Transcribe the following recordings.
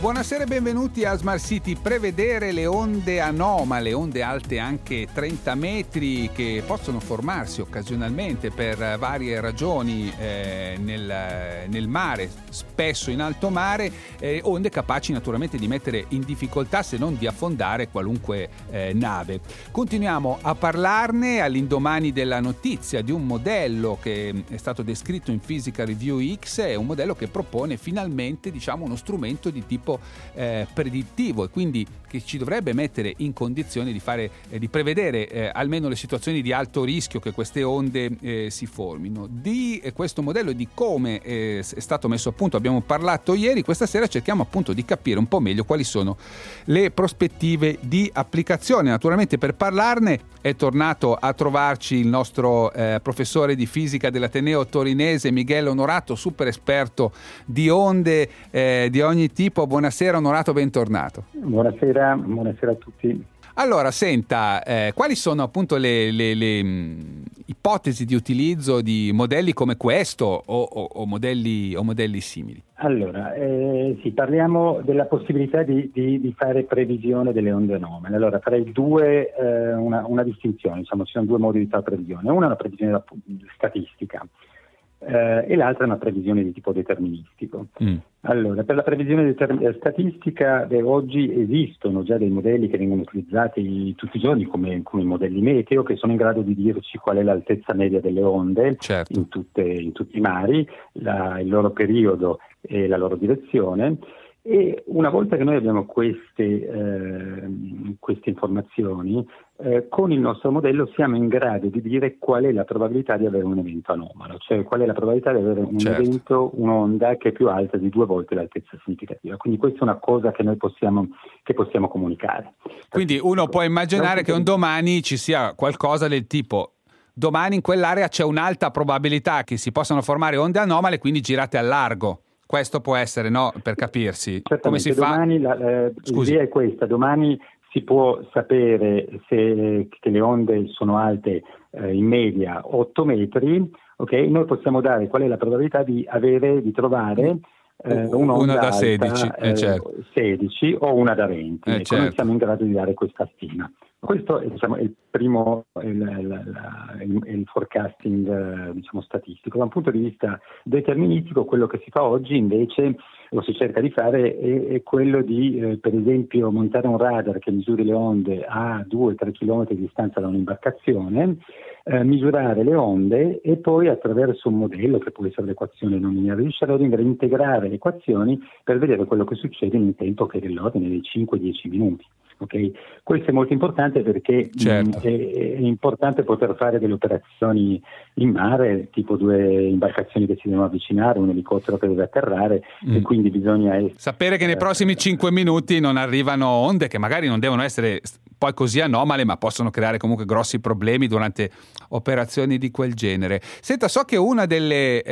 Buonasera e benvenuti a Smart City. Prevedere le onde anomale, onde alte anche 30 metri che possono formarsi occasionalmente per varie ragioni nel mare, spesso in alto mare, onde capaci naturalmente di mettere in difficoltà se non di affondare qualunque nave. Continuiamo a parlarne all'indomani della notizia di un modello che è stato descritto in Physical Review X, è un modello che propone finalmente uno strumento di tipo predittivo e quindi che ci dovrebbe mettere in condizione di prevedere almeno le situazioni di alto rischio che queste onde si formino. Di questo modello e di come è stato messo a punto abbiamo parlato ieri. Questa sera cerchiamo appunto di capire un po' meglio quali sono le prospettive di applicazione. Naturalmente per parlarne è tornato a trovarci il nostro professore di fisica dell'Ateneo Torinese Miguel Onorato, super esperto di onde di ogni tipo. Buonasera Onorato, bentornato. Buonasera a tutti. Allora, senta, quali sono appunto le ipotesi di utilizzo di modelli come questo o modelli simili? Allora, sì, parliamo della possibilità di fare previsione delle onde anomale. Allora, tra i due una distinzione, ci sono due modi di fare previsione. Una è una previsione statistica. E l'altra è una previsione di tipo deterministico. Allora, per la previsione statistica, oggi esistono già dei modelli che vengono utilizzati tutti i giorni come modelli meteo, che sono in grado di dirci qual è l'altezza media delle onde, certo, in tutti i mari, il loro periodo e la loro direzione. E una volta che noi abbiamo queste informazioni, con il nostro modello siamo in grado di dire qual è la probabilità di avere un evento anomalo, cioè qual è la probabilità di avere un certo evento, un'onda che è più alta di 2 volte l'altezza significativa. Quindi questa è una cosa che noi possiamo comunicare. Quindi uno può immaginare che un domani ci sia qualcosa del tipo: domani in quell'area c'è un'alta probabilità che si possano formare onde anomale, quindi girate al largo. Questo può essere, no? Per capirsi. Certamente. Come si fa? Domani l'idea è questa: domani si può sapere che le onde sono alte in media 8 metri, ok? Noi possiamo dare qual è la probabilità di trovare un'onda da alta, 16, certo, 16 o una da 20. Ecco, certo. Noi siamo in grado di dare questa stima. Questo è il primo, il forecasting statistico. Da un punto di vista deterministico, quello che si fa oggi invece, o si cerca di fare, è quello di per esempio montare un radar che misuri le onde a 2-3 km di distanza da un'imbarcazione, misurare le onde e poi, attraverso un modello che può essere l'equazione nominale di Schrödinger, integrare le equazioni per vedere quello che succede in un tempo che è dell'ordine dei 5-10 minuti. Okay. Questo è molto importante perché, certo, è importante poter fare delle operazioni in mare, tipo 2 imbarcazioni che si devono avvicinare, un elicottero che deve atterrare, e quindi bisogna sapere che nei prossimi 5 minuti non arrivano onde che magari non devono essere poi così anomale, ma possono creare comunque grossi problemi durante operazioni di quel genere. Senta, so che una delle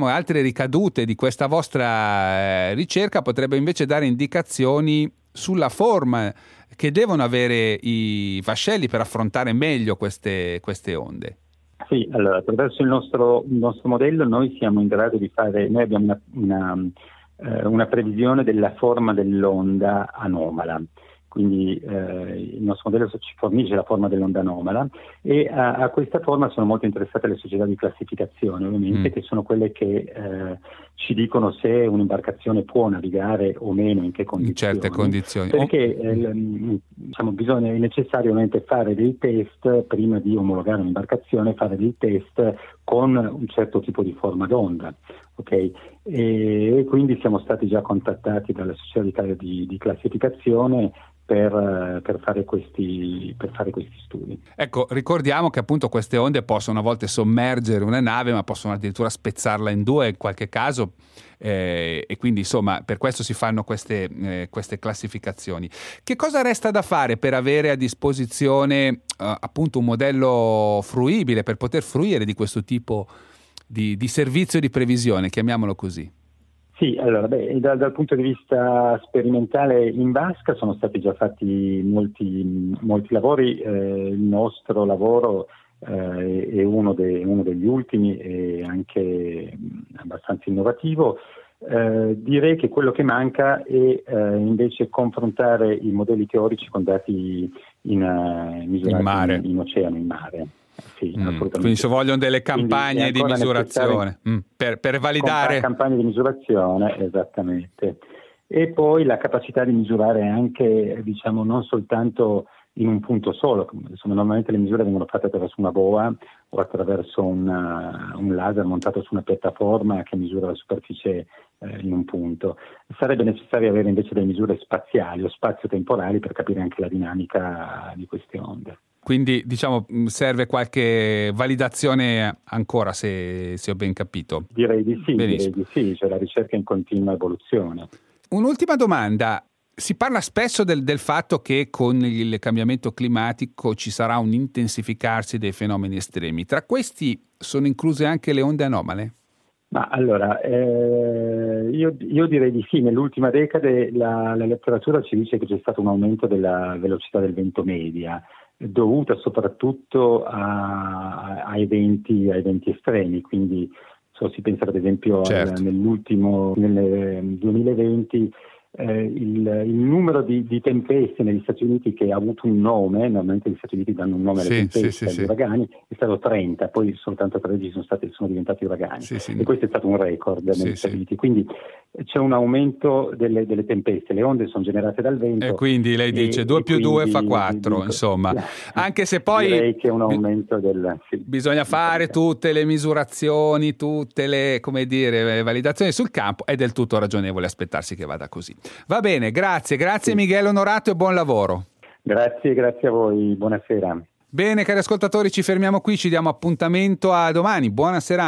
altre ricadute di questa vostra ricerca potrebbe invece dare indicazioni sulla forma che devono avere i vascelli per affrontare meglio queste onde. Sì, allora, attraverso il nostro modello noi siamo in grado di fare, noi abbiamo una previsione della forma dell'onda anomala. Quindi il nostro modello ci fornisce la forma dell'onda anomala e a questa forma sono molto interessate le società di classificazione, ovviamente, che sono quelle che ci dicono se un'imbarcazione può navigare o meno, in che condizioni. In certe condizioni. Perché è necessario ovviamente fare dei test, prima di omologare un'imbarcazione, fare dei test con un certo tipo di forma d'onda. Okay. E quindi siamo stati già contattati dalla società di classificazione per fare questi studi. Ecco, ricordiamo che appunto queste onde possono a volte sommergere una nave, ma possono addirittura spezzarla in 2 in qualche caso, e quindi per questo si fanno queste classificazioni. Che cosa resta da fare per avere a disposizione appunto un modello fruibile, per poter fruire di questo tipo di servizio di previsione, chiamiamolo così? Sì, allora, dal punto di vista sperimentale in vasca sono stati già fatti molti lavori. Il nostro lavoro è uno degli ultimi e anche abbastanza innovativo. Direi che quello che manca è invece confrontare i modelli teorici con dati misurati in oceano, in mare. Sì, quindi ci vogliono delle campagne di misurazione per validare campagne di misurazione, esattamente, e poi la capacità di misurare anche, diciamo, non soltanto in un punto solo. Insomma, normalmente le misure vengono fatte attraverso una boa o attraverso un laser montato su una piattaforma che misura la superficie in un punto. Sarebbe necessario avere invece delle misure spaziali o spazio-temporali per capire anche la dinamica di queste onde. Quindi, diciamo, serve qualche validazione ancora, se ho ben capito. Direi di sì, cioè la ricerca è in continua evoluzione. Un'ultima domanda. Si parla spesso del fatto che con il cambiamento climatico ci sarà un intensificarsi dei fenomeni estremi. Tra questi sono incluse anche le onde anomale? Ma allora, io direi di sì. Nell'ultima decade la letteratura ci dice che c'è stato un aumento della velocità del vento media, dovuta soprattutto a eventi estremi. Quindi si pensa ad esempio nel 2020 il numero di tempeste negli Stati Uniti, che ha avuto un nome, normalmente gli Stati Uniti danno un nome alle tempeste, agli uragani, è stato 30, poi soltanto 13 sono diventati uragani, e questo è stato un record negli Stati Uniti. Quindi c'è un aumento delle tempeste, le onde sono generate dal vento. E quindi lei dice 2 più 2 fa 4, insomma. Anche se poi direi che è un aumento bisogna fare tutte le misurazioni, tutte le validazioni sul campo, è del tutto ragionevole aspettarsi che vada così. Va bene, grazie Miguel Onorato e buon lavoro. Grazie a voi, buonasera. Bene, cari ascoltatori, ci fermiamo qui, ci diamo appuntamento a domani, buonasera.